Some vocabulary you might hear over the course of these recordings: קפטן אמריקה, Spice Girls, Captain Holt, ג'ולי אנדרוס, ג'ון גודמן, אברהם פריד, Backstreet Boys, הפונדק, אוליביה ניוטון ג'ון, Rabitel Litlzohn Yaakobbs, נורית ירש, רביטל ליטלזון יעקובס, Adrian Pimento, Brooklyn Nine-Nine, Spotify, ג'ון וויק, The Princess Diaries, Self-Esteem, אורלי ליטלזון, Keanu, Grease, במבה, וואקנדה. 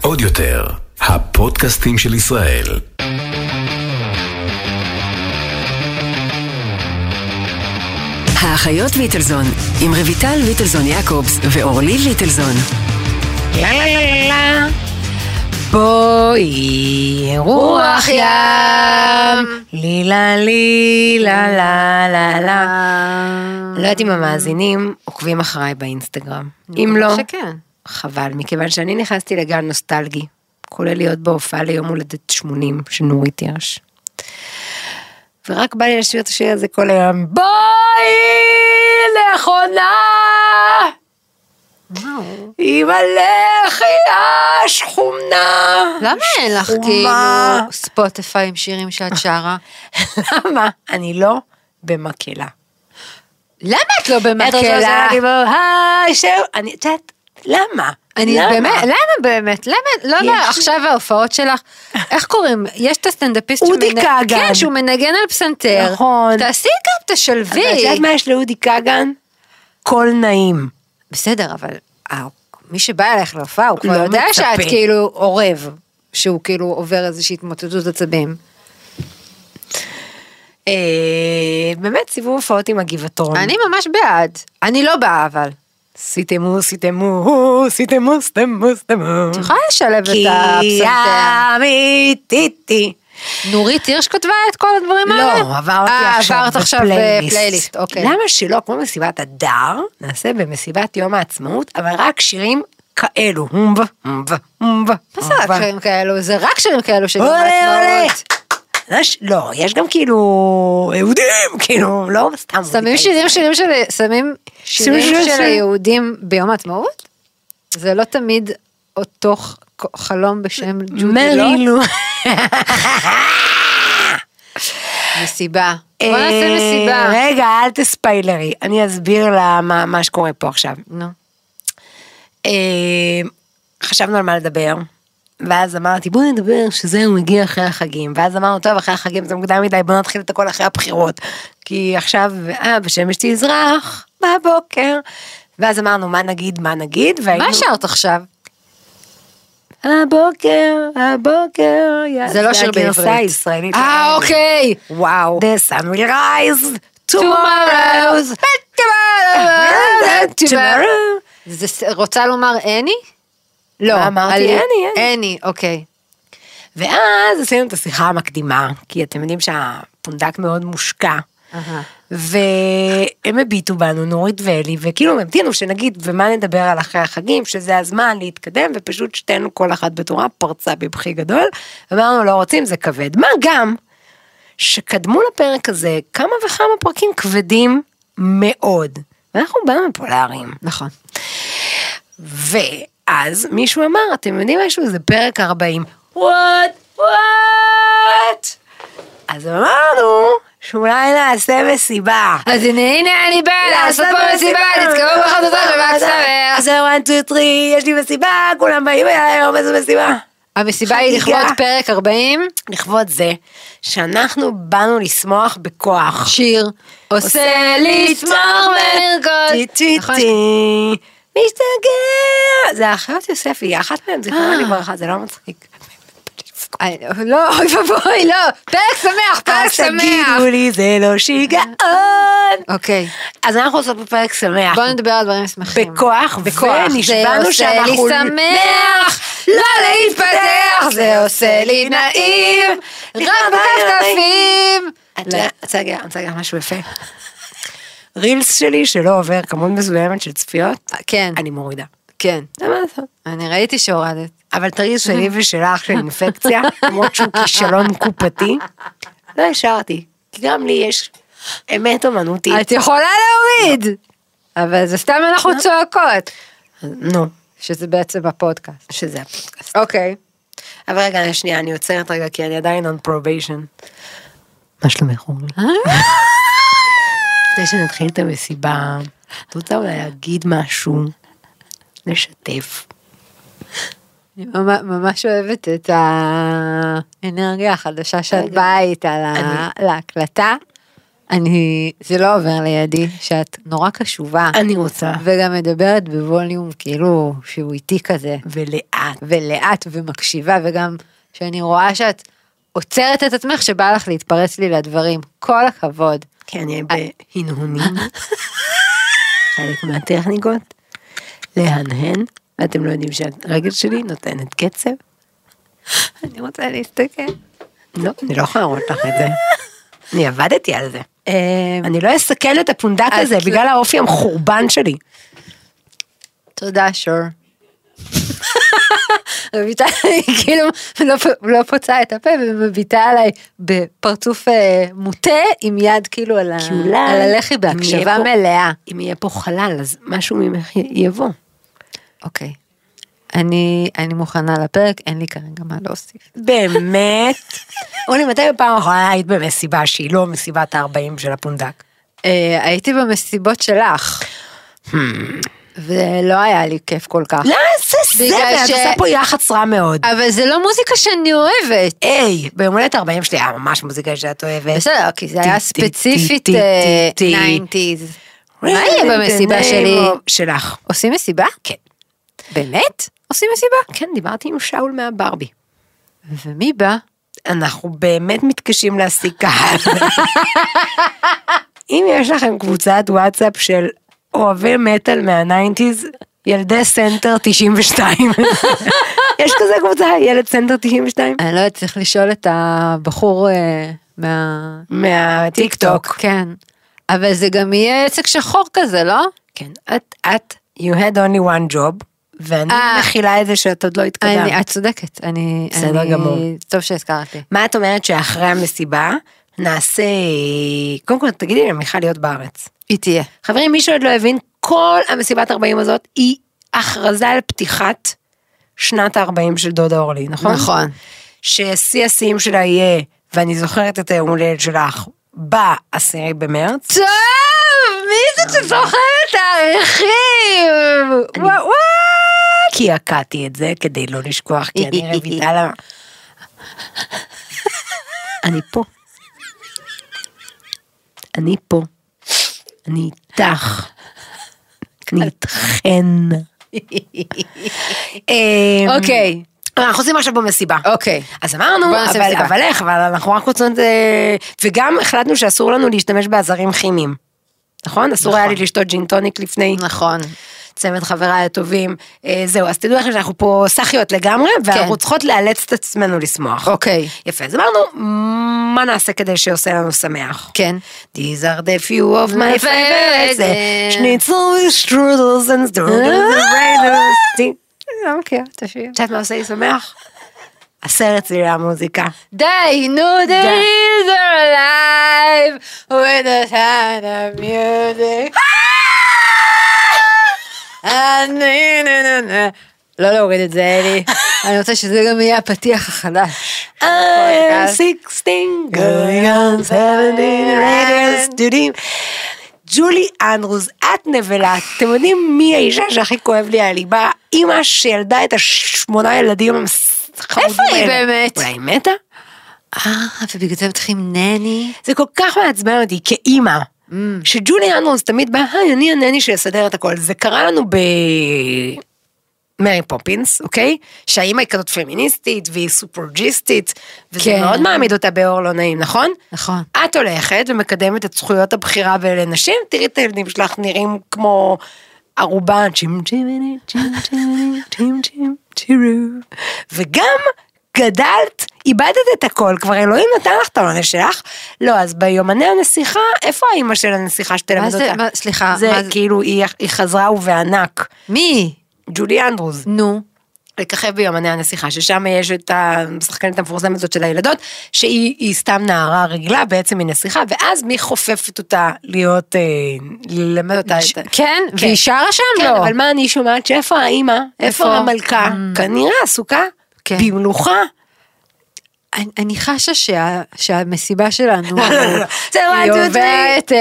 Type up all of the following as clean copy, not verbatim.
עוד יותר, הפודקאסטים של ישראל. האחיות ליטלזון, עם רביטל ליטלזון יעקובס ואורלי ליטלזון. לה לה לה לה, בואי רוח ים, לילה לילה לה לה לה. לא יודעת אם המאזינים עוקבים אחריי באינסטגרם. אם לא, חבל, מכיוון שאני נכנסתי לגן נוסטלגי, כולל להיות בהופעה ליום הולדת 80 של נורית ירש. ורק בא לי לשיר את השיר הזה כל היום, בואי לאחרונה, עם הלכי השחומנה. למה אין לך כאילו ספוטיפיי עם שירים שאת שרה? למה? אני לא במקהלה. למה את לא במקהלה? למה? למה באמת? לא, עכשיו ההופעות שלך, איך קוראים? יש את הסטנדאפיסט שהוא מנגן על פסנתר. נכון. תעשי גם, תשלבי. אבל את יודעת מה יש לאודי קאגן? קול נעים. בסדר, אבל מי שבא אליך להופעה, הוא כבר יודע שאת כאילו עורב, שהוא כאילו עובר איזושהי התמוטטות עצבים. באמת סיבוב הופעות עם הגבעתרון. אני ממש בעד. אני לא באה אבל. סיתמו. את יכולה לשלב את הפסנתר. כי אמיתיתי. נורית הירש כותבה את כל הדברים האלה? לא, עברת עכשיו בפלייליסט. למה שלא, כמו מסיבת הדר, נעשה במסיבת יום העצמאות, אבל רק שירים כאלו. מה זה רק שירים כאלו? זה רק שירים כאלו של יום העצמאות. לא, יש גם כאילו יהודים, כאילו, לא סתם. שמים שירים של היהודים ביום העצמאות? זה לא תמיד אותו חלום בשם ג'ודלו. מסיבה. בוא נעשה מסיבה. רגע, אל תספיילרי. אני אסביר לה מה שקורה פה עכשיו. חשבנו על מה לדבר. ואז אמרתי, בוא נדבר שזהו מגיע אחרי החגים, ואז אמרנו, טוב, אחרי החגים זה מוקדם מדי, בוא נתחיל את הכל אחרי הבחירות, כי עכשיו, בשמש תזרח, בבוקר, ואז אמרנו, מה נגיד, מה שרת עכשיו? הבוקר, זה לא שיר בעברית. זה הגרסה הישראלית. אוקיי. וואו. The sun will rise tomorrow. זה רוצה לומר איני? לא, אמרתי, איני, אוקיי. ואז עשינו את השיחה המקדימה, כי אתם יודעים שהפונדק מאוד מושקע, והם הביטו בנו, נורית ואלי, וכאילו ממתינו שנגיד, ומה נדבר על אחרי החגים, שזה הזמן להתקדם, ופשוט שתינו כל אחת בתורה פרצה בבכי גדול, ואמרנו, לא רוצים, זה כבד. מה גם, שקדמו לפרק הזה, כמה וכמה פרקים כבדים מאוד, ואנחנו באנו מפולארים. נכון. ו... אז מישהו אמר, אתם יודעים משהו? זה פרק 40. What? אז אמרנו, שאולי נעשה מסיבה. אז הנה אני באה, לעשות פה מסיבה, תתקרבו בחדותה ובקסמר. אז 1, 2, 3, יש לי מסיבה, כולם באים אליי, היום איזו מסיבה. המסיבה היא לכבוד פרק 40. לכבוד זה, שאנחנו באנו לשמוח בכוח. שיר. עושה לי שמח מרקוד. טי-טי-טי. משתגע, זה האחיות יוספי, אחת מהם, זה קורא לי ברכה, זה לא מצחיק. לא, אוי ובוי, לא, פרק שמח. תגידו לי, זה לא שיגעון. אוקיי. אז אנחנו עושות בפרק שמח. בואו נדבר על דברים שמחים. בכוח, ונשבענו שאנחנו... זה עושה לי שמח, לא להתפתח, זה עושה לי נעים, רק בכספים. אני רוצה להגיד משהו יפה. רילס שלי שלא עובר כמות מסוימת של צפיות, כן. אני מורידה. כן. אני ראיתי שהורדת. אבל את הרילס שלי ושלך של אינפקציה, למרות שהוא כישלון קופתי, לא השארתי, כי גם לי יש אמת אמנותית. את יכולה להוריד, אבל זה סתם אנחנו צועקות. נו. שזה בעצם הפודקאסט. שזה הפודקאסט. אוקיי. אבל רגע, שנייה, אני עוצרת רגע, כי אני עדיין on probation. מה שלומך, אורלי? זה שנתחיל את המסיבה, את רוצה אולי להגיד משהו, לשתף. אני ממש אוהבת את האנרגיה החדשה שאת באה איתה להקלטה, זה לא עובר לידי, שאת נורא קשובה. אני רוצה. וגם מדברת בווליום כאילו שהוא איתי כזה. ולאט. ולאט ומקשיבה, וגם שאני רואה שאת עוצרת את עצמך שבא לך להתפרץ לי לדברים. כל הכבוד. כי אני בהנהונים. חלק מהטכניקות. להנהן. ואתם לא יודעים שהרגל שלי נותנת קצב. אני רוצה להסתכל. לא, אני לא יכולה לראות לך את זה. אני עבדתי על זה. אני לא אסכן את הפונדק הזה, בגלל האופי המחורבן שלי. תודה, שור. רביטל, אני כאילו לא פוצעה את הפה, ומביטה עליי בפרצוף מוטה, עם יד כאילו על הלחי, בהקשבה מלאה. אם יהיה פה חלל, אז משהו ממך יבוא. אוקיי. אני מוכנה לפרק, אין לי כרגע מה להוסיף. באמת? אולי, מתי בפעם האחרונה היית במסיבה שהיא לא מסיבת ה-40 של הפונדק? הייתי במסיבות שלך. ולא היה לי כיף כל כך. לא, זה עושה פה יחץ רע מאוד. אבל זה לא מוזיקה שאני אוהבת. איי, ביומולת 40 שלי היה ממש מוזיקה שאת אוהבת. בסדר, כי זה היה ספציפית 90s. מה יהיה במסיבה שלי? שלך. עושים מסיבה? כן. באמת? עושים מסיבה? כן, דיברתי עם שאול מהברבי. ומי בא? אנחנו באמת מתקשים להשיג קהל. אם יש לכם קבוצת וואטסאפ של אוהבי מטל מה-90s, ילדי סנטר 92. יש כזה קבוצה, ילד סנטר 92? אני לא יודעת, צריך לשאול את הבחור מהטיק-טוק. כן. אבל זה גם יהיה עסק שחור כזה, לא? כן. את you had only one job, ואני מכילה את זה שאת עוד לא התקדם. את צודקת, בסדר גמור. טוב שהזכרתי. מה את אומרת שאחרי המסיבה, נעשה, קודם כל תגידי למיכל להיות בארץ. היא תהיה. חברים, מישהו עוד לא הבין, כל המסיבת 40 הזאת, היא הכרזה על פתיחת שנת ה-40 של דודה אורלי, נכון? נכון. ששיא השיאים שלה יהיה, ואני זוכרת את היום הולדת שלך, ב-10 במרץ. טוב! מי זאת שזוכרת הערכים? וואו! כי עקעתי את זה כדי לא לשכוח, כי אני רביטל. אני פה. אני פה. אני איתך. אני איתכן. אוקיי. אנחנו עושים עכשיו במסיבה. אוקיי. אז אמרנו, אבל איך? אבל אנחנו רק רוצים... וגם החלטנו שאסור לנו להשתמש בעזרים כימיים. נכון? אסור היה לי לשתות ג'ינטוניק לפני. נכון. צמד חברה הטובים, זהו, אז תדעו לכם שאנחנו פה סחיות לגמרי, ואנחנו צריכות לאלץ את עצמנו לשמוח. אוקיי. יפה, אז אמרנו, מה נעשה כדי שעושה לנו שמח? כן. These are the few of my favorites, שניצל ושטרודלס ושטרודלס וריידלס. לא מכיר, תשאיר. שאת מה עושה לי שמח? הסרט זה המוזיקה. They know the hills are alive with the sound of music. לא להוריד את זה, אלי. אני רוצה שזה גם יהיה הפתיח החדש. I am 16, going on 17 radio studio. ג'ולי אנדרוס, את נבלה, אתם יודעים מי האישה שהכי כואב לי הליבה? אמא שילדה את 8 ילדים. איפה היא באמת? אולי מתה? ובגלל זה מתחילים נני. זה כל כך מעצבן אותי, כאמא. שג'ולי אנדרוס תמיד באה, אני הנני שיסדר את הכל. זה קרה לנו במרי פופינס, אוקיי? שהאימא היא כזאת פמיניסטית, והיא סופרג'יסטית, וזה מאוד מעמיד אותה באור לא נעים, נכון? נכון. את הולכת ומקדמת את זכויות הבחירה ולנשים, תראי את הילדים שלך נראים כמו ערובה, צ'ים צ'ים צ'ים צ'ים צ'ים צ'ים צ'ירו, וגם גדלת, איבדת את הכל, כבר אלוהים נתן לך את העונש שלך, לא, אז ביומני הנסיכה, איפה האמא של הנסיכה שתלמד אותה? מה, סליחה. זה כאילו, היא חזרה ובענק. מי? ג'ולי אנדרוס. נו. לקחב ביומני הנסיכה, ששם יש את השחקנית המפורסמת הזאת של הילדות, שהיא סתם נערה רגילה, בעצם היא נסיכה, ואז מי חופפת אותה להיות, ללמד אותה את... כן? והיא שרה שם? כן, אבל מה אני שומעת? שאיפה האמא? איפה המלכה? כנראה עסוקה במלוכה. אני חשה שהמסיבה שלנו היא עוברת,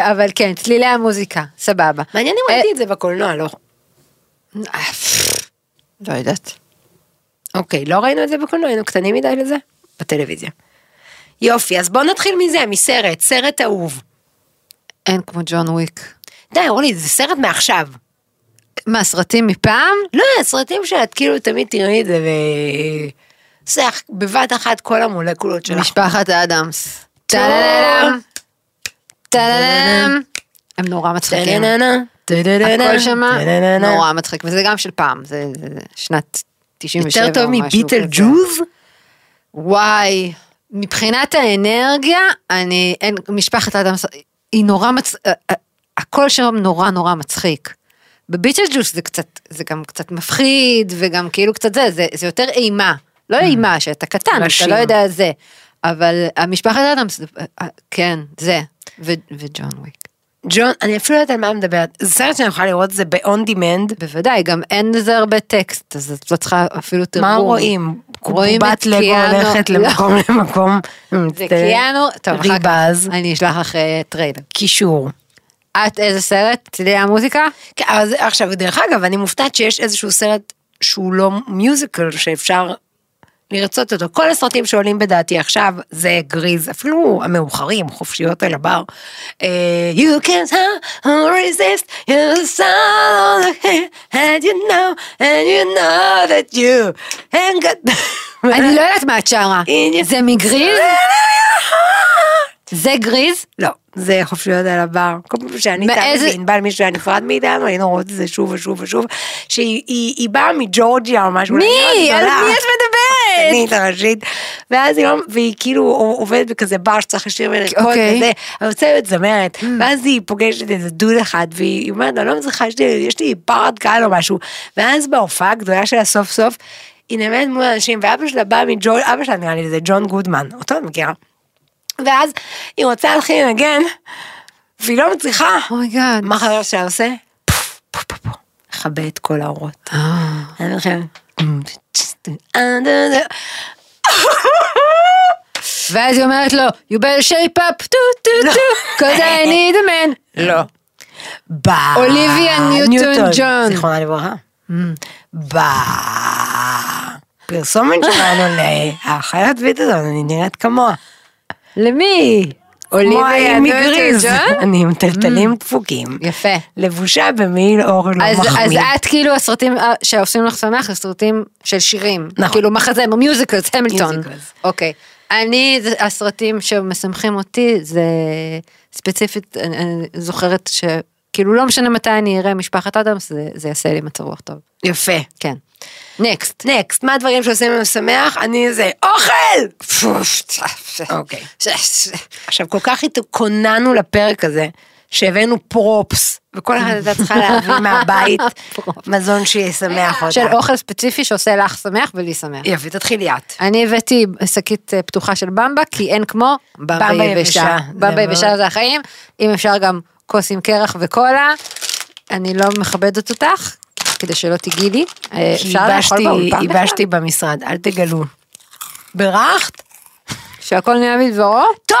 אבל כן, צלילי המוזיקה, סבבה. מעניין אם הייתי את זה בקולנוע, לא? לא יודעת. אוקיי, לא ראינו את זה בקולנוע, היינו קטנים מדי לזה, בטלוויזיה. יופי, אז בואו נתחיל מזה, מסרט, סרט אהוב. אין כמו ג'ון וויק. די, רולי, זה סרט מעכשיו. מה, סרטים מפעם? לא, סרטים שאת כאילו תמיד תראי את זה, וסך בבת אחת כל המולקולות שלך. משפחת האדמס. טללם. טללם. הם נורא מצחיקים. הכל שמה נורא מצחיק, וזה גם של פעם, זה שנת 97. יותר טוב מביטל ג'וז? וואי, מבחינת האנרגיה, משפחת אדמס, היא נורא מצחיק, הכל שם נורא נורא מצחיק. בביטל ג'וז זה גם קצת מפחיד, וגם כאילו קצת זה יותר אימה, לא אימה, שאתה קטן, אתה לא יודע זה, אבל המשפחת אדמס, כן, זה, וג'ון וויק. ג'ון, אני אפילו לא יודעת על מה מדברת, זה סרט שאני יכולה לראות, זה ב-on demand. בוודאי, גם אין לזה הרבה טקסט, אז את לא צריכה אפילו תרגום. מה רואים? קופת לגו הולכת למקום למקום. זה קיאנו, טוב, ריבאז. אני אשלח לך טריידר. קישור. את איזה סרט? תדעי המוזיקה? כן, אז עכשיו, דרך אגב, אני מופתעת שיש איזשהו סרט שהוא לא מיוזיקל, שאפשר לרצות אותו. כל הסרטים שעולים בדעתי עכשיו, זה גריז, אפילו המאוחרים, חופשיות אל הבר. You can't resist your soul, and you know that you ain't got... אני לא יודעת מה את שרה. זה מגריז? זה גריז? לא, זה חופשיות אל הבר. כל פעם שאני תאבין, בעל מישהו היה נפרד מאיתנו, היינו רואות את זה שוב ושוב ושוב, שהיא באה מג'ורג'יה או משהו. מי? על מי את מדברת? אני את הראשית. ואז היא כאילו עובדת בכזה בר שצריך לשיר ולרקוד כזה, הרצבת זמרת, ואז היא פוגשת איזה דוד אחד, והיא אומרת, אני לא מצליחה, יש לי פרד קהל או משהו, ואז בהופעה הגדולה שלה סוף סוף, היא נעמדת מול אנשים, ואבא שלה בא מג'ול, אבא שלה נראה לי, זה ג'ון גודמן, אותו מכירה. ואז היא רוצה להתחיל לנגן, והיא לא מצליחה. מה חבר שלה עושה? חבא את כל האורות. אני מתחילה. ואז היא אומרת לו, you better shape up, because I need a man. לא. אוליביה ניוטון ג'ון. זיכרונה לברכה. פרסומת שלנו לאחיית ויטזון, אני נראית כמוה. למי? אוליביה מגריז. אני עם טלטלים דפוקים. יפה. לבושה במעיל אור לא מחמיא. אז את כאילו הסרטים שעושים לך שמח, הסרטים של שירים. כאילו מחזם, מיוזיקלס, המילטון. אוקיי. אני, הסרטים שמשמחים אותי, זה ספציפית, אני זוכרת שכאילו לא משנה מתי אני אראה משפחת אדמס, זה יעשה לי מצב רוח טוב. יפה. כן. נקסט. נקסט, מה הדברים שעושים לנו שמח? אני איזה, אוכל! אוקיי. עכשיו, כל כך התכוננו לפרק הזה, שהבאנו פרופס, וכל אחד הייתה צריכה להביא מהבית, מזון שישמח אותה. של אוכל ספציפי שעושה לך שמח ולי שמח. יופי, תתחילי את. אני הבאתי שקית פתוחה של במבה, כי אין כמו במבה יבשה. במבה יבשה זה החיים, אם אפשר גם כוס עם קרח וקולה, אני לא מכבדת אותך, כדי שלא תגיעי לי. ייבשתי במשרד, אל תגלו. ברחת? שהכל נהיה בדברו? טוב!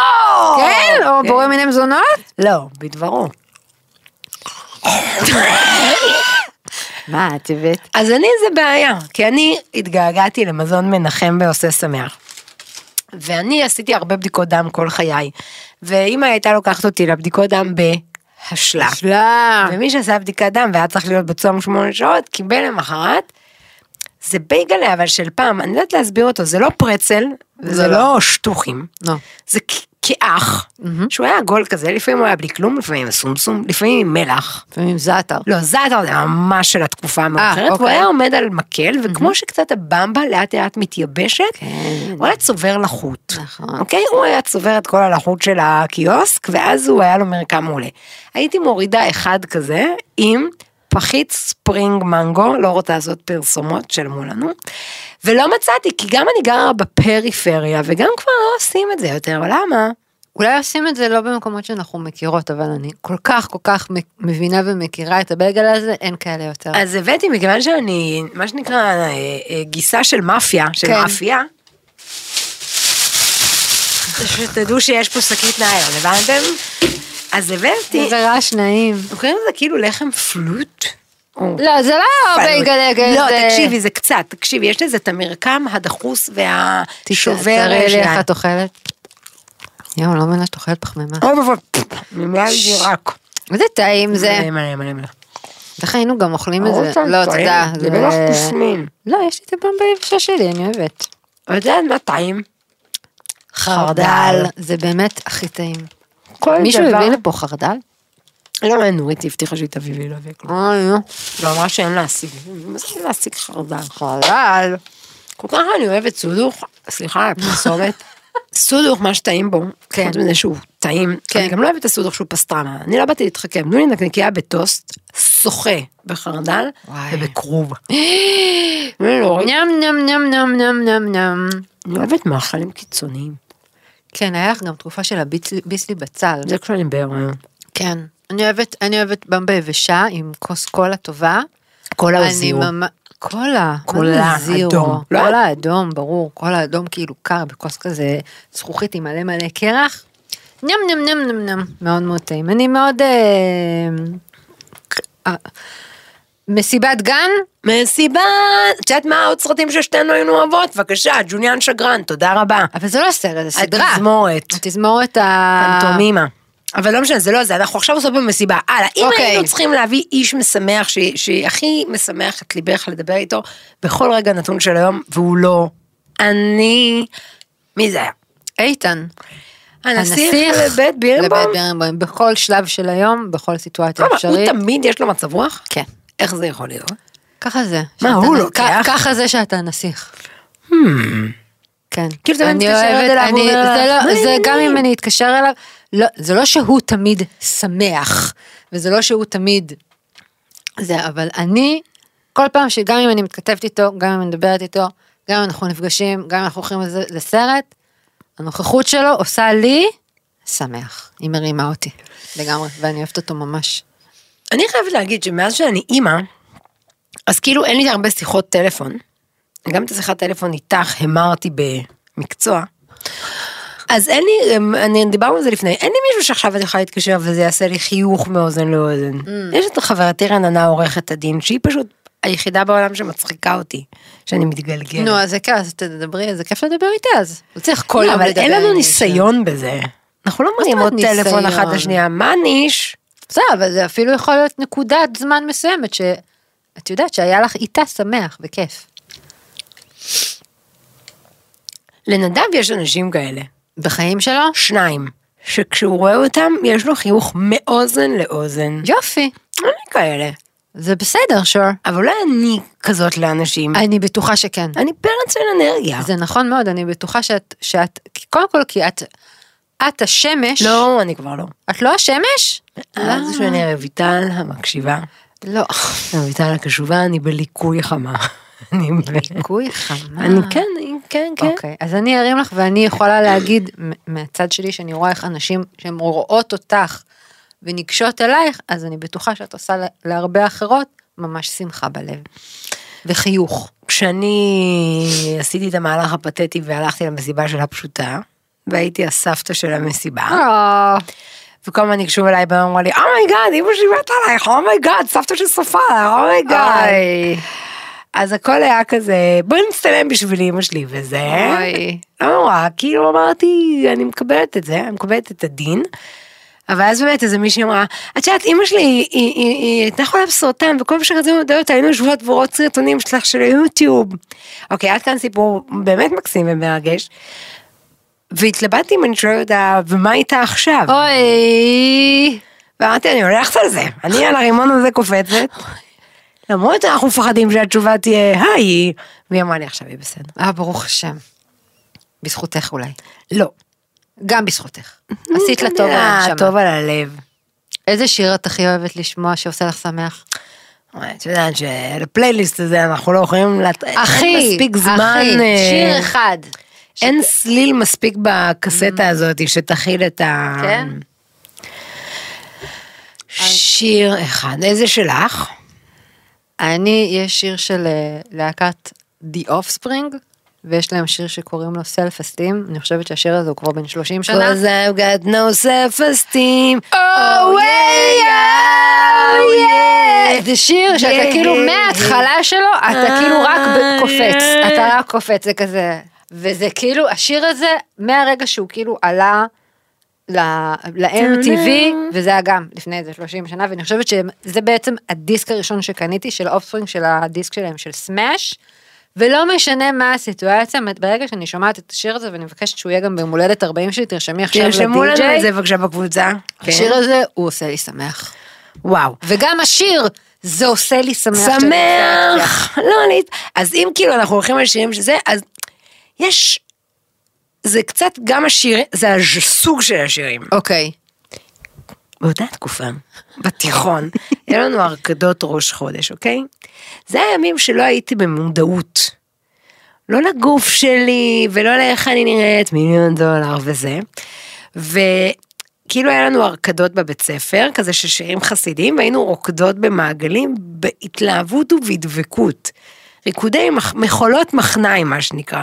כן? או בורא מיני מזונות? לא, בדברו. מה את הבאת? אז אני זה בעיה, כי אני התגעגעתי למזון מנחם ועושה שמח. ואני עשיתי הרבה בדיקות דם כל חיי. ואמא הייתה לוקחת אותי לבדיקות דם השלב. ומי שעשה בדיקת דם, והיה צריך להיות בצום 8 שעות, קיבל למחרת, זה בייגלה, אבל של פעם, אני לא יודעת להסביר אותו, זה לא פרצל, וזה לא שטוחים, זה כאח, שהוא היה עגול כזה, לפעמים הוא היה בלי כלום, לפעמים סומסום, לפעמים מלח. לפעמים זאטר. לא, זאטר זה ממש של התקופה המאוחרת, הוא היה עומד על מקל, וכמו שקצת הבמבה לאט לאט מתייבשת, הוא היה צובר לחוט. אוקיי? הוא היה צובר את כל הלחוט של הקיוסק, ואז הוא היה לו מרקם מעולה. הייתי מורידה אחד כזה, עם פחית ספרינג מנגו, לא רוצה לעשות פרסומות של מולנו, ולא מצאתי, כי גם אני גרה בפריפריה, וגם כבר לא עושים את זה יותר, למה? אולי עושים את זה לא במקומות שאנחנו מכירות, אבל אני כל כך כל כך מבינה ומכירה את הבגל הזה, אין כאלה יותר. אז הבאתי, מכיוון שאני, מה שנקרא, גיסה של מאפיה, של מאפיה, שתדעו שיש פה שקית נער, הבנתם? אז הבאתי. זה רעש נעים. זוכרים זה כאילו לחם פלוט? לא, זה לא בייגלה כזה. לא, תקשיבי, זה קצת, תקשיבי, יש לזה את המרקם הדחוס והשובר. תראה לי איך את אוכלת. יאו, לא מנה שאתה אוכלת פחמימה. ממלא לי רק. איזה טעים זה. מלא. איך היינו גם אוכלים את זה? לא, תודה. זה בלח תסמין. לא, יש לי את זה פעם ביבשה שלי, אני אוהבת. יודע, מה טעים? חרדל. זה באמת הכי טעים. מישהו הביא לפה חרדל? לא מנורית, הבטיחה שהיא תביא לי להביא כלום. לא אמרה שאין להשיג. מה זה להשיג חרדל? חרדל. כל כך אני אוהבת סודוך, סליחה, פרסומת. סודוך, מה שטעים בו, חוץ מזה שהוא טעים, אני גם לא אוהבת את הסודוך שהוא פסטרמה, אני לא באתי להתחכם, נו לי נקניקיה בטוסט, שוחה בחרדל, ובקרוב. נם נם נם נם נם נם נם. אני אוהבת מאכלים קיצוניים. כן, היה לך גם תקופה של הביסלי בצל. זה כשאני בהיריון. כן. אני אוהבת במבה יבשה עם כוס קולה טובה. קולה או זירו. קולה אדום. קולה אדום, ברור. קולה אדום כאילו קר בכוס כזה זכוכית עם מלא מלא קרח. נם נם נם נם נם. מאוד מאוד טעים. אני מאוד... מסיבת גן? מסיבת! את יודעת מה עוד סרטים ששתינו היינו אוהבות? בבקשה, ג'וליאן שגרן, תודה רבה. אבל זה לא סרט, זה סדרה. התזמורת פנטומימה. אבל לא משנה, זה לא זה, אנחנו עכשיו עושים במסיבה. הלאה, אם היינו צריכים להביא איש משמח, שהכי משמח את ליבך לדבר איתו, בכל רגע נתון של היום, והוא לא אני. מי זה היה? איתן. הנסיך לבית בירנבוים. בכל שלב של היום, בכל סיטואציה אפשרית. הוא תמיד יש לו מצב רוח? כן. איך זה יכול להיות? ככה זה. מה, הוא לוקח? ככה זה שאתה נסיך. כן. אני אוהבת, זה גם אם אני אתקשר אליו, זה לא שהוא תמיד שמח, וזה לא שהוא תמיד, אבל אני, כל פעם שגם אם אני מתכתבת איתו, גם אם אני מדברת איתו, גם אם אנחנו נפגשים, גם אם אנחנו הולכים לסרט, הנוכחות שלו עושה לי שמח, היא מרימה אותי לגמרי, ואני אוהבת אותו ממש. אני חייבת להגיד שמאז שאני אימא, אז כאילו אין לי הרבה שיחות טלפון, גם את השיחת טלפון איתך, המרתי במקצוע, אז אין לי, אני דיברנו על זה לפני, אין לי מישהו שעכשיו את יכולה להתקשר, וזה יעשה לי חיוך מאוזן לאוזן. יש את חברתי רננה עורכת הדין, שהיא פשוט היחידה בעולם שמצחיקה אותי, שאני מתגלגל. נו, אז זה כיף, אז תדברי, זה כיף לדבר איתה, אז לא צריך כל יום לדבר. אבל אין לנו ניסיון בזה. אנחנו לא מרימות טלפון אחת לשנייה, מה ניש? בסדר, אבל זה אפילו יכול להיות נקודת זמן מסוימת, שאת יודעת שהיה לך איתה שמח וכיף. לנדב יש אנשים כאלה. בחיים שלו? שניים. שכשהוא רואה אותם, יש לו חיוך מאוזן לאוזן. יופי. אני כאלה. זה בסדר, שור. אבל אולי אני כזאת לאנשים. אני בטוחה שכן. אני פרץ של אנרגיה. זה נכון מאוד, אני בטוחה שאת קודם כל, כי את השמש. לא, אני כבר לא. את לא השמש? אז שאני רביטל המקשיבה. לא. רביטל הקשובה, אני בליקוי חמה. אני בליקוי חמה. אני כן. אוקיי, אז אני ארים לך, ואני יכולה להגיד מהצד שלי, שאני רואה איך אנשים שהן רואות אותך, ונקשות אלייך, אז אני בטוחה שאת עושה להרבה אחרות, ממש שמחה בלב. וחיוך. כשאני עשיתי את המהלך הפתטי, והלכתי למסיבה שלה פשוטה, והייתי הסבתא של המסיבה, וכל מה נקשו אליי, והיא אמרה לי, אומייגאד, אמא שלי מת עלייך, אומייגאד, סבתא של סופה, אומייגאד. אז הכל היה כזה, בואי נצטלם בשבילי אמא שלי, וזה, אמרה, כאילו אמרתי, אני מקבלת את זה, אני מקבלת את הדין, אבל אז באמת איזה מישהי אמרה, את יודעת, אמא שלי, היא הייתה חולה בסרטן, וכל מה שרצינו לדעת אותה, היינו שבועות ועורות סרטונים שלך של יוטיוב. אוקיי, עד כאן סיפור באמת מקסים ומרגש, והתלבטתי אם אני שואלה אותה, ומה הייתה עכשיו? אוי! ואמרתי, אני הולכת על זה, אני על הרימון הזה קופצת, למרות אנחנו מפחדים שהתשובה תהיה, היי, והיא אמרה לי עכשיו, היא בסדר. ברוך השם. בזכותך אולי. לא. גם בזכותך. עשית לה טוב על הנשמה. טוב על הלב. איזה שיר את הכי אוהבת לשמוע שעושה לך שמח? את יודעת שלפלייליסט הזה אנחנו לא יכולים מספיק זמן. אחי, שיר אחד. אין סליל מספיק בקסטה הזאת שתכיל את ה... כן? שיר אחד. איזה שלך? יש שיר של להקת The Offspring. ויש להם שיר שקוראים לו Self-Esteem, אני חושבת שהשיר הזה הוא כבר בין 30 שנה. Cause I've got no self-esteem, oh yeah, זה שיר שאתה כאילו מההתחלה שלו, אתה כאילו רק קופץ, אתה רק קופץ, זה כזה, וזה כאילו, השיר הזה, מהרגע שהוא כאילו עלה ל-MTV, וזה היה גם לפני איזה 30 שנה, ואני חושבת שזה בעצם הדיסק הראשון שקניתי, של האופספרינג, של הדיסק שלהם, של סמאש, ולא משנה מה הסיטואציה, ברגע שאני שומעת את השיר הזה, ואני מבקשת שהוא יהיה גם ביום הולדת 40 שלי, תרשמי עכשיו לדי-ג'יי. תרשמו לנו את זה בבקשה בקבוצה. השיר הזה, הוא עושה לי שמח. וואו. וגם השיר, זה עושה לי שמח. שמח! לא, אז אם כאילו אנחנו הולכים על שירים שזה, אז יש... זה קצת גם השיר, זה הסוג של השירים. אוקיי. באותה תקופה, בתיכון, היה לנו הרקדות ראש חודש, אוקיי? זה הימים שלא הייתי במודעות. לא לגוף שלי, ולא לאיך אני נראית, $1,000,000 וזה. וכאילו היה לנו הרקדות בבית ספר, כזה ששירים חסידים, והיינו רוקדות במעגלים, בהתלהבות ובדבקות. ריקודי מחולות מחניים, מה שנקרא.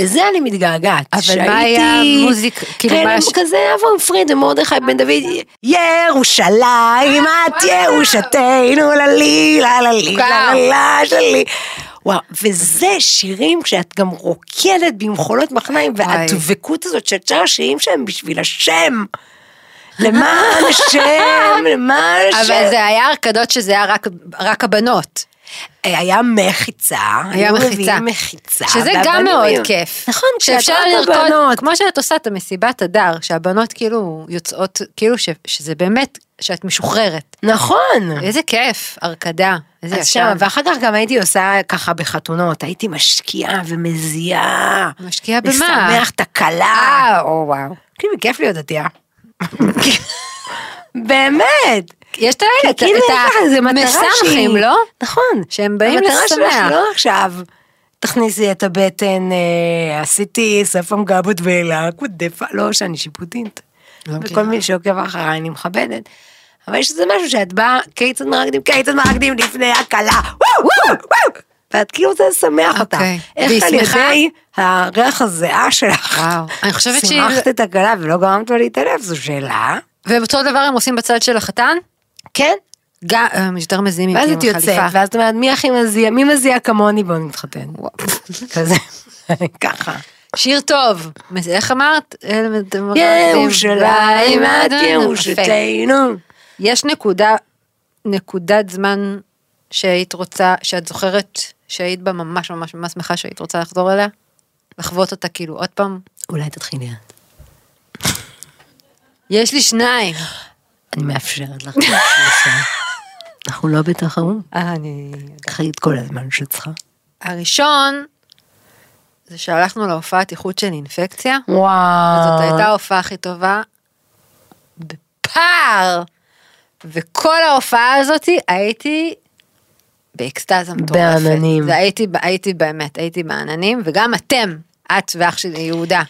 לזה אני מתגעגעת. אבל מה היה מוזיק? כן, כזה אברהם פריד ומרדכי בן דוד. ירושלים, את ירושתנו, ללי, ללי, ללי. וואו, וזה שירים כשאת גם רוקדת במחולות מחניים, והדבקות הזאת של שאר השירים שהם בשביל השם. למען השם, למען השם. אבל זה היה הרקדות שזה היה רק הבנות. היה מחיצה, שזה גם מאוד כיף, נכון, שאפשר לרקוד, כמו שאת עושה את המסיבת הדר, שהבנות כאילו יוצאות, כאילו שזה באמת, שאת משוחררת, נכון, איזה כיף, הרקדה, ואחר כך גם הייתי עושה ככה בחתונות, הייתי משקיעה ומזיעה, משקיעה במה? לשמח תקלה, כאילו כיף להיות דתייה, באמת, יש את המסמכים, לא? נכון. שהם באים לשמח. המטרה שלך לא עכשיו, תכניסי את הבטן, עשיתי ספם גבות ואלה, כודפה, לא שאני שיפוטית. וכל מי שעוקב אחריי אני מכבדת. אבל יש איזה משהו שאת באה, כיצד מרקדים לפני הקלה. ואת כאילו רוצה לשמח אותה. איך על ידי הריח הזהה שלך. שמחת את הקלה ולא גרמת לה להתעלף, זו שאלה. ובאותו דבר הם עושים בצד של החתן? כן. גם, יותר מזיעים. ואז את יוצאת, ואז את אומרת, מי הכי מזיע? מי מזיע כמוני? בואו נתחתן. כזה, ככה. שיר טוב. איך אמרת? ירושלים, את ירושתנו. יש נקודת זמן שהיית רוצה, שאת זוכרת שהיית בה ממש ממש ממש שמחה שהיית רוצה לחזור אליה? לחוות אותה כאילו עוד פעם? אולי תתחילי את. יש לי שניים. אני מאפשרת לך. אנחנו לא בתחרות. אני... חייבת כל הזמן שצריכה. הראשון, זה שהלכנו להופעת איכות של אינפקציה. וואו. וזאת הייתה ההופעה הכי טובה. בפער. וכל ההופעה הזאת הייתי באקסטאזה מטורפת. בעננים. הייתי באמת, הייתי בעננים. וגם אתם, את ואח שלי יהודה.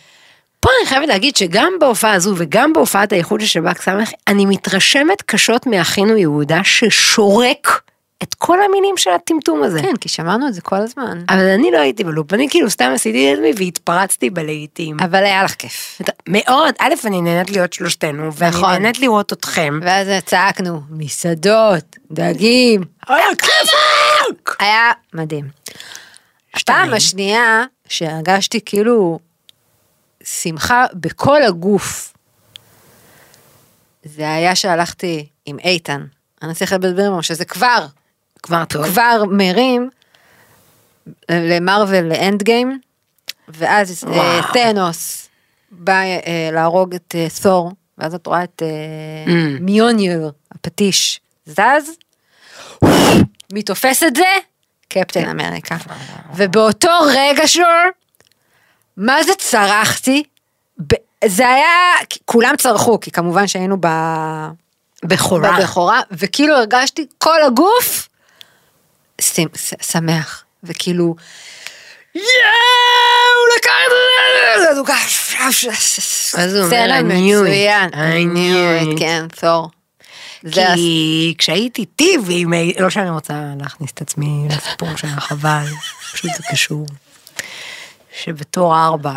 פה אני חייבת להגיד שגם בהופעה הזו וגם בהופעת האיחוד של שב"כ סמך, אני מתרשמת קשות מאחינו יהודה ששורק את כל המינים של הטמטום הזה. כן, כי שמענו את זה כל הזמן. אבל אני לא הייתי בלופ, אני כאילו סתם עשיתי את זה והתפרצתי בלעיתים. אבל היה לך כיף. מאוד, א', אני נהנית להיות שלושתנו, ואני נהנית לראות אתכם. ואז צעקנו, מסעדות, דגים. היה כיף! היה מדהים. הפעם השנייה שהרגשתי כאילו... שמחה בכל הגוף. זה היה שהלכתי עם איתן. אני צריכה לדבר ממש, שזה כבר טוב. כבר מרים, למרוול, לאנד גיים, ואז תנוס בא להרוג את סור, ואז את רואה את מיוניור, הפטיש, זז, מי תופס את זה? קפטן אמריקה. ובאותו רגע שור, מה זה צרחתי? זה היה, כולם צרחו, כי כמובן שהיינו בבחורה, וכאילו הרגשתי כל הגוף שמח, וכאילו, יאו, לקחת, אז הוא ככה, אז הוא אומר, I knew it, כן, תור. כי כשהייתי טבעי, לא שאני רוצה להכניס את עצמי לסיפור של החבל, פשוט זה קשור. שבתור 4,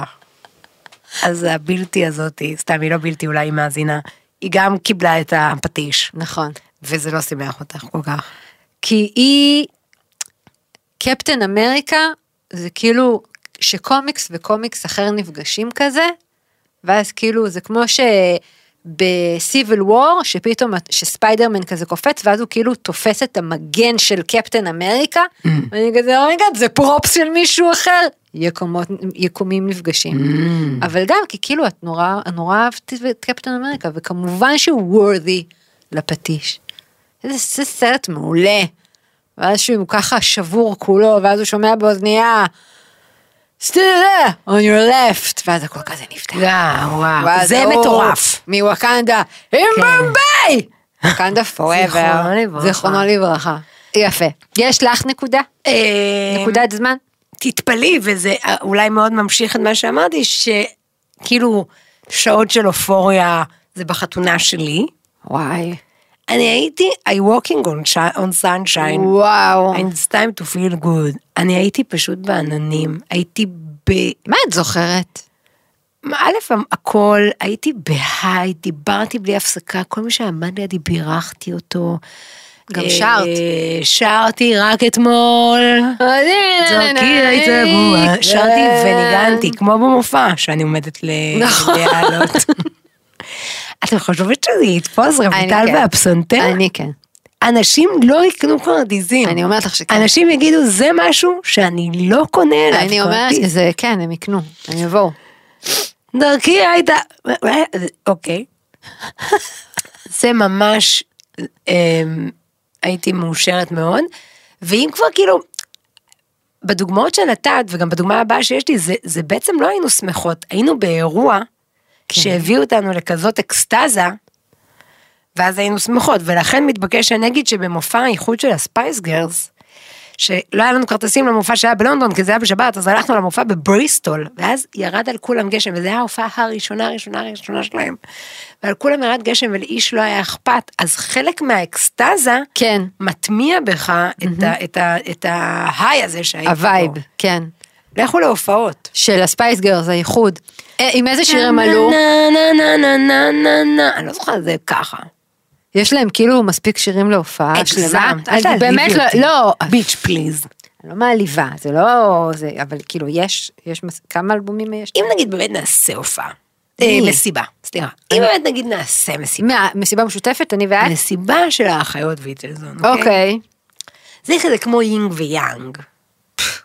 אז הבלתי הזאת, סתם היא לא בלתי, אולי היא מאזינה, היא גם קיבלה את הפטיש. נכון. וזה לא שמח אותך כל כך. כי היא, קפטן אמריקה, זה כאילו, שקומיקס וקומיקס אחר נפגשים כזה, ואז כאילו זה כמו שבסיביל וור, שפתאום שספיידרמן כזה קופץ, ואז הוא כאילו תופס את המגן של קפטן אמריקה, ואני כזה, אומייגאד, זה פרופס של מישהו אחר, יקומים נפגשים. אבל גם, כי כאילו את נורא אהבת את קפטן אמריקה, וכמובן שהוא וורדי לפטיש. זה סרט מעולה. ואז שהוא ככה שבור כולו, ואז הוא שומע באוזנייה, still there, on your left, ואז הכל כזה נפתח. וואו, זה מטורף. מוואקנדה, in Bombay! וואקנדה forever. זיכרונו לברכה. יפה. יש לך נקודה? נקודת זמן? תתפלאי, וזה אולי מאוד ממשיך את מה שאמרתי, שכאילו שעות של אופוריה, זה בחתונה שלי. וואי. אני הייתי, I walking on sunshine, וואו, and it's time to feel good, אני הייתי פשוט בעננים, הייתי מה את זוכרת? א', הכל, הייתי בהיי, דיברתי בלי הפסקה, כל מי שעמד לידי בירכתי אותו, גם שרתי רק אתמול, זרקי להתרבוע, שרתי וניגנתי, כמו במופע, שאני עומדת להעלות. אתם חושבת שזה יתפוס רביטל והפסנתר? אני כן. אנשים לא יקנו כרטיסים. אני אומרת לך שכן. אנשים יגידו, זה משהו שאני לא קונה אליו. אני אומרת שזה, כן, הם יקנו. אני אבואו. דרכי הייתה, אוקיי. זה ממש, הייתי מאושרת מאוד. ואם כבר כאילו, בדוגמאות שנתת, וגם בדוגמה הבאה שיש לי, זה בעצם לא היינו שמחות. היינו באירוע, שהביאו אותנו לכזאת אקסטזה, ואז היינו שמחות, ולכן מתבקש הנגיד שבמופע האיחוד של הספייס גרלס, שלא היה לנו כרטיסים למופע שהיה בלונדון, כי זה היה בשבת, אז הלכנו למופע בבריסטול, ואז ירד על כולם גשם, וזה היה ההופעה הראשונה שלהם, ועל כולם ירד גשם, ולאיש לא היה אכפת, אז חלק מהאקסטזה, כן, מטמיע בך את ההיי הזה שהיית. הווייב, כן. לכו להופעות. של הספייס גרלס, האיחוד. עם איזה שיר הם עלו? אני לא זוכרת זה ככה. יש להם כאילו מספיק שירים להופעה. אגזמת, אל תעזיבי אותי. לא, ביץ' פליז. לא מעליבה, זה לא, אבל כאילו יש, כמה אלבומים יש? אם נגיד באמת נעשה הופעה. מסיבה, סליחה. אם באמת נגיד נעשה מסיבה. מסיבה משותפת, אני ואת? מסיבה של האחיות ויטלזון, אוקיי? זה כזה כמו יינג ויאנג.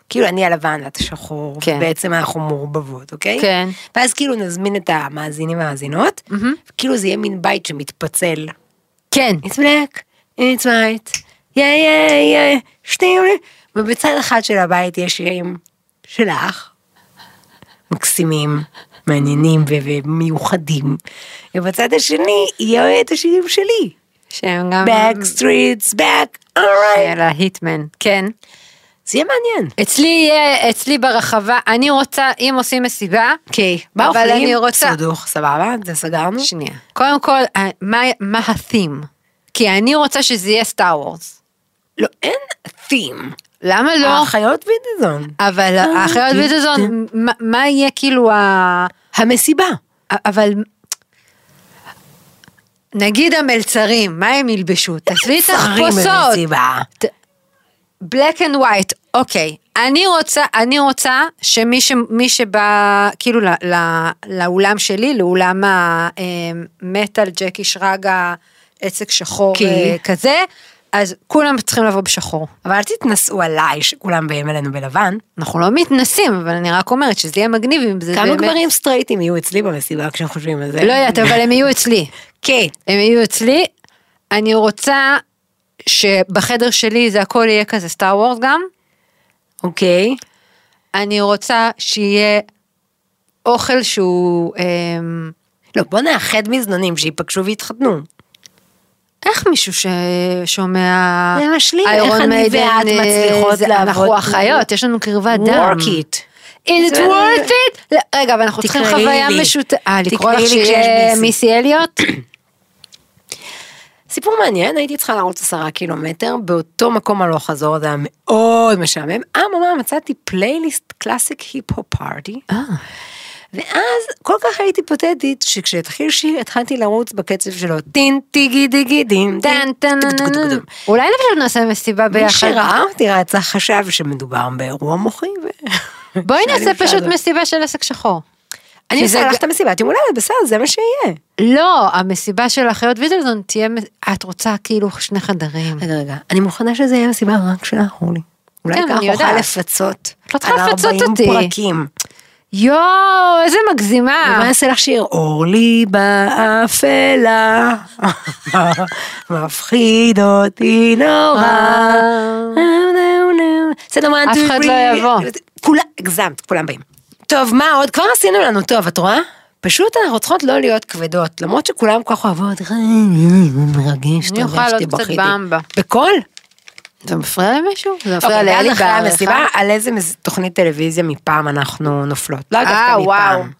כאילו אני הלבן, את השחור, בעצם אנחנו מורבבות, אוקיי? כן. ואז כאילו נזמין את המאזינים והמאזינות, וכאילו זה יהיה מין בית שמתפצל. כן. It's black, it's white, yeah, yeah, yeah, שתיים, ובצד אחד של הבית יש שירים שלך, מקסימים, מעניינים ומיוחדים, ובצד השני יהיה את השירים שלי. שהם גם... Backstreets, back, all right. היה לה היטמן, כן. זה יהיה מעניין. אצלי ברחבה, אני רוצה, אם עושים מסיבה, אוקיי, מה אוכלים? סודוך, סבבה, זה סגרנו? שנייה. קודם כל, מה ה-theme? כי אני רוצה שזה יהיה סטאר וורס. לא, אין theme. למה לא? האחיות ויטלזון. אבל האחיות ויטלזון, מה יהיה כאילו המסיבה? אבל... נגיד המלצרים, מה הם ילבשו? תסבי את התחפושות. במסיבה. black and white, אוקיי, אני רוצה שמי שבא, כאילו, לאולם שלי, לאולם המטל, ג'קי שרגה, עצק שחור כזה, אז כולם צריכים לבוא בשחור. אבל אל תתנסו עליי, שכולם באים אלינו בלבן. אנחנו לא מתנסים, אבל אני רק אומרת שזה יהיה מגניב, אם זה באמת... כמה גברים סטרייטים יהיו אצלי במסיבה, כשאנחנו חושבים על זה? לא יודעת, אבל הם יהיו אצלי. כן. הם יהיו אצלי, אני רוצה... שבחדר שלי זה הכל יהיה כזה סטאר וורס גם. אוקיי. אני רוצה שיהיה אוכל שהוא... לא, בוא נאחד מזנונים שיפגשו והתחתנו. איך מישהו ששומע... זה משלים, איך אני ואת מצליחות לעבוד. אנחנו אחיות, יש לנו קרבה דם. Work it. Is it worth it? רגע, אבל אנחנו צריכים חוויה משותפת. לקרוא לך שיהיה מיסי אליוט? סיפור מעניין, הייתי צריכה לרוץ 10 קילומטר, באותו מקום הלוך חזור, זה היה מאוד משעמם, מצאתי פלייליסט קלאסיק היפ-הופ פארטי, ואז כל כך הייתי פתטית, שכשהתחיל שיר, התחלתי לרוץ בקצב שלו, טין, טיגי, דיגי, דין, דן, דן, דן, דן, אולי נפשב נעשה מסיבה ביחד. משראה, תראה, צריך חשב שמדובר באירוע מוחי, בואי נעשה פשוט מסיבה של עסק שחור. כי הלכת מסיבת יום הולדת, בסדר, זה מה שיהיה. לא, המסיבה של אחיות ויטלזון תהיה, את רוצה כאילו שני חדרים. רגע, אני מוכנה שזה יהיה מסיבה רק שלך, רולי. אולי כך אוכל לפצות. את לא צריכה לפצות אותי. על 40 פרקים. יואו, איזה מגזימה. ומה אעשה לך שיר? אורלי באפלה, מפחיד אותי נורא. אף אחד לא יבוא. גזמת, כולם באים. טוב, מה עוד? כבר עשינו לנו טוב, את רואה? פשוט אנחנו צריכות לא להיות כבדות, למרות שכולם כך אוהבות. מרגש, אני אוכל עוד קצת במבה. בכל? אתה מפריע למישהו? זה מפריע ליד אחרי המסיבה, על איזה תוכנית טלוויזיה מפעם אנחנו נופלות. לא דווקא מפעם.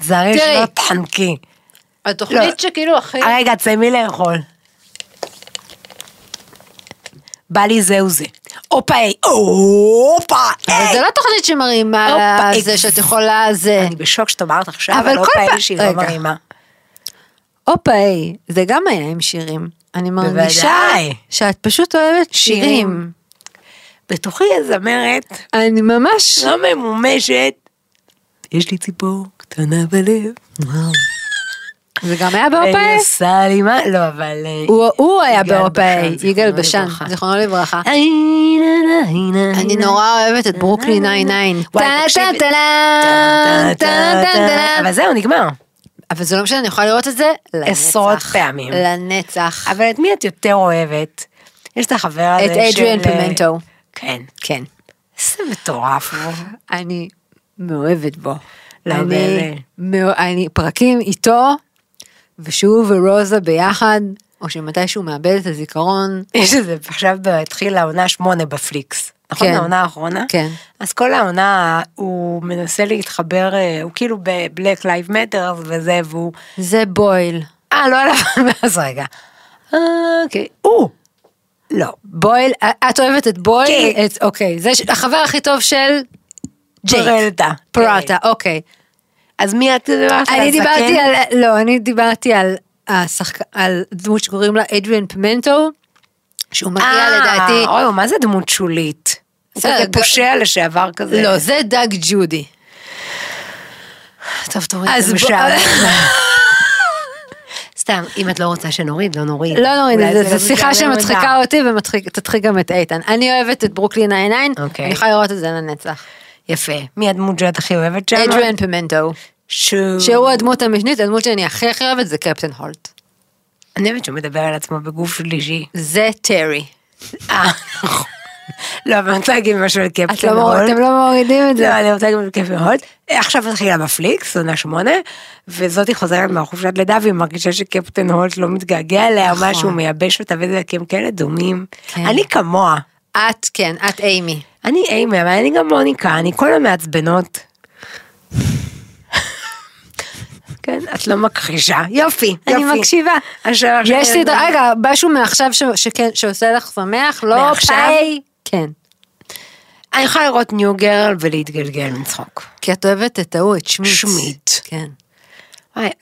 זה הרי שלא תחנקי. התוכנית שכאילו הכי... רגע, ציימי לאכול. בא לי זהו זה. אופה, אופה. אבל זה לא תוכנית שמרימה זה, שאת יכולה זה. אני בשוק שאתה אומרת עכשיו, אבל אופה שהיא לא מרימה. אופאי, זה גם היה עם שירים. אני מרגישה שאת פשוט אוהבת שירים. בתוכי הזמרת. אני ממש לא ממומשת. יש לי ציפור קטנה בלב. זה גם היה באופאי? לא, אבל... הוא היה באופאי, יגאל בשן, זיכרונו לברכה. אני נורא אוהבת את ברוקלין 99. וואי, תקשיב. אבל זהו, נגמר. אבל זה לא משנה, אני יכולה לראות את זה לנצח. עשרות פעמים. לנצח. אבל את מי את יותר אוהבת? יש את החבר הזה של... את אדריאן פימנטו. כן. כן. זה מטורף. אני מאוהבת בו. לא באמת. אני פרקים איתו, ושהוא ורוזה ביחד, או שמתישהו מאבד את הזיכרון. יש את זה עכשיו בהתחיל העונה 8 בפליקס. נכון, העונה האחרונה? כן. אז כל העונה, הוא מנסה להתחבר, הוא כאילו ב-Black Lives Matter וזה, והוא... זה בויל. לא עליו, אז רגע. אוקיי. לא. בויל, את אוהבת את בויל? כן. אוקיי, זה החבר הכי טוב של... ג'ייק. פרלטה, אוקיי. אז מי את דיברת על הזקן? לא, אני דיברתי על דמות שקוראים לה אדריאן פימנטו, שהוא מגיע לדעתי... אוי, מה זה דמות שולית? זה פושע לשעבר כזה. לא, זה דג ג'ודי. טוב, תוריד את המשער. סתם, אם את לא רוצה שנוריד, לא נוריד. לא נוריד, זו שיחה שמצחיקה אותי ותצחיק גם את איתן. אני אוהבת את ברוקלין 99, אני יכולה לראות את זה לנצח. יפה. מי הדמות שאת הכי אוהבת שם? אדריאן פימנטו. שהוא הדמות המשנית, הדמות שאני הכי אוהבת זה קפטן הולט. אני אוהבת שהוא מדבר על עצמו בגוף שלישי. זה טרי. נכון. לא, אבל אני רוצה להגיד משהו על קפטן הולט. אתם לא מורידים את זה. לא, אני רוצה להגיד משהו על קפטן הולט. עכשיו התחילה בפליקס, עונה 8, וזאתי חוזרת מהחופשת לידה, והיא מרגישה שקפטן הולט לא מתגעגע אליה, משהו מייבש אותה, וזה להקים כאלה דומים. אני כמוה. את כן, את אימי. אני אימי, אבל אני גם מוניקה, אני כל המעצבנות. כן, את לא מכחישה. יופי, אני מקשיבה. יש לי דרגה, משהו מעכשיו שעושה לך שמח, לא פאי. כן. אני יכולה לראות ניו גרל ולהתגלגל מצחוק. כי את אוהבת את ההוא, את שמיץ. שמיץ. כן.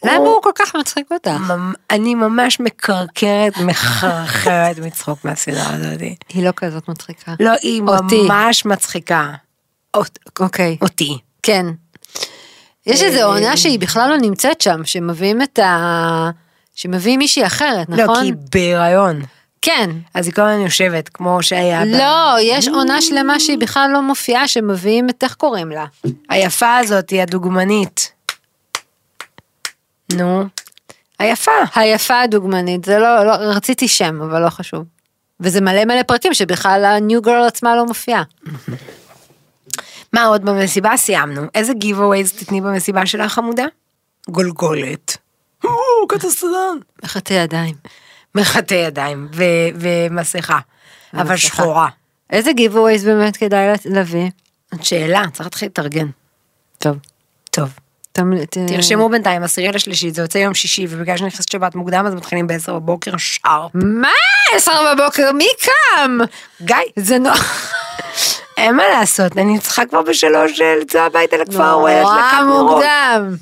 למה הוא כל כך מצחיק אותך? אני ממש מקרקרת, מחרחרת מצחוק מהסדרה הזאת. היא לא כזאת מצחיקה. לא, היא ממש מצחיקה. אוקיי. אותי. כן. יש איזו עונה שהיא בכלל לא נמצאת שם, שמביאים מישהי אחרת, נכון? לא, כי היא בהיריון. כן. אז היא כל הזמן יושבת, כמו שהיה... לא, יש עונה שלמה שהיא בכלל לא מופיעה, שמביאים את איך קוראים לה. היפה הזאת היא הדוגמנית. נו. היפה. היפה הדוגמנית, זה לא... רציתי שם, אבל לא חשוב. וזה מלא מלא פרקים, שבכלל ה-New Girl עצמה לא מופיעה. מה עוד במסיבה? סיימנו. איזה giveaways תתני במסיבה שלה חמודה? גולגולת. קטסטרן. מחטי ידיים. מחטי ידיים ומסכה. אבל שחורה. איזה giveaways באמת כדאי להביא? שאלה, צריך להתחיל לתארגן. טוב. טוב. תרשמו בינתיים, 10/3, זה יוצא יום שישי, ובגלל שנכנסת שבת מוקדם, אז מתחילים ב10:00 שרפ. מה? 10:00? מי קם? גיא. זה נוח. אין מה לעשות, אני צריכה כבר ב3 לצוע הביתה לכפר, נורא מוקדם.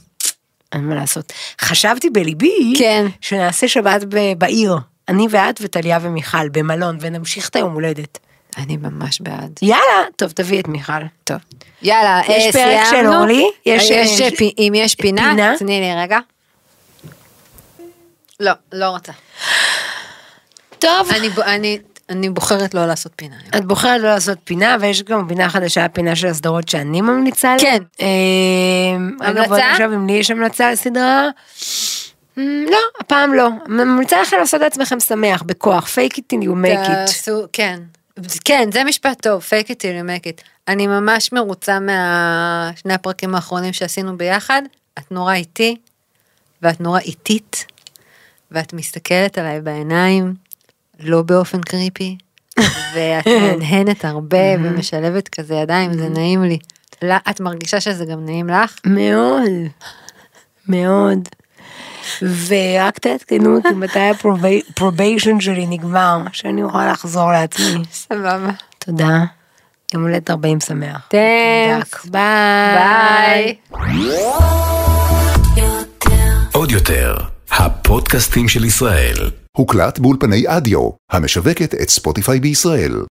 אין מה לעשות. חשבתי בליבי, שנעשה שבת בעיר, אני ואת וטליה ומיכל, במלון, ונמשיך את היום הולדת. אני ממש בעד. יאללה, טוב, תביא את מיכל. טוב. יאללה, יש פרק של אורלי? אם יש פינה, תני לי רגע. לא, לא רוצה. טוב. אני בוחרת לא לעשות פינה. את בוחרת לא לעשות פינה, ויש גם פינה חדשה, הפינה של הסדרות שאני ממליצה לי. כן. אגב, עכשיו, אם לי יש המלצה לסדרה, לא, הפעם לא. ממליצה לכם לעשות לעצמכם שמח, בכוח. Fake it till you make it. כן. כן, זה משפט טוב, fake it till you make it. אני ממש מרוצה מהשני הפרקים האחרונים שעשינו ביחד. את נורא איתי, ואת נורא איתית, ואת מסתכלת עליי בעיניים, לא באופן קריפי, ואת נהנת הרבה, ומשלבת כזה ידיים, זה נעים לי. את מרגישה שזה גם נעים לך? מאוד, מאוד. ורק תעדכנו אותי מתי הפרוביישן שלי נגמר, שאני אוכל לחזור לעצמי. סבבה. תודה. יום הולדת 40 שמח. תנק. ביי. עוד יותר, הפודקאסטים של ישראל. הוקלט באולפני אדיו, המשווקת את ספוטיפיי בישראל.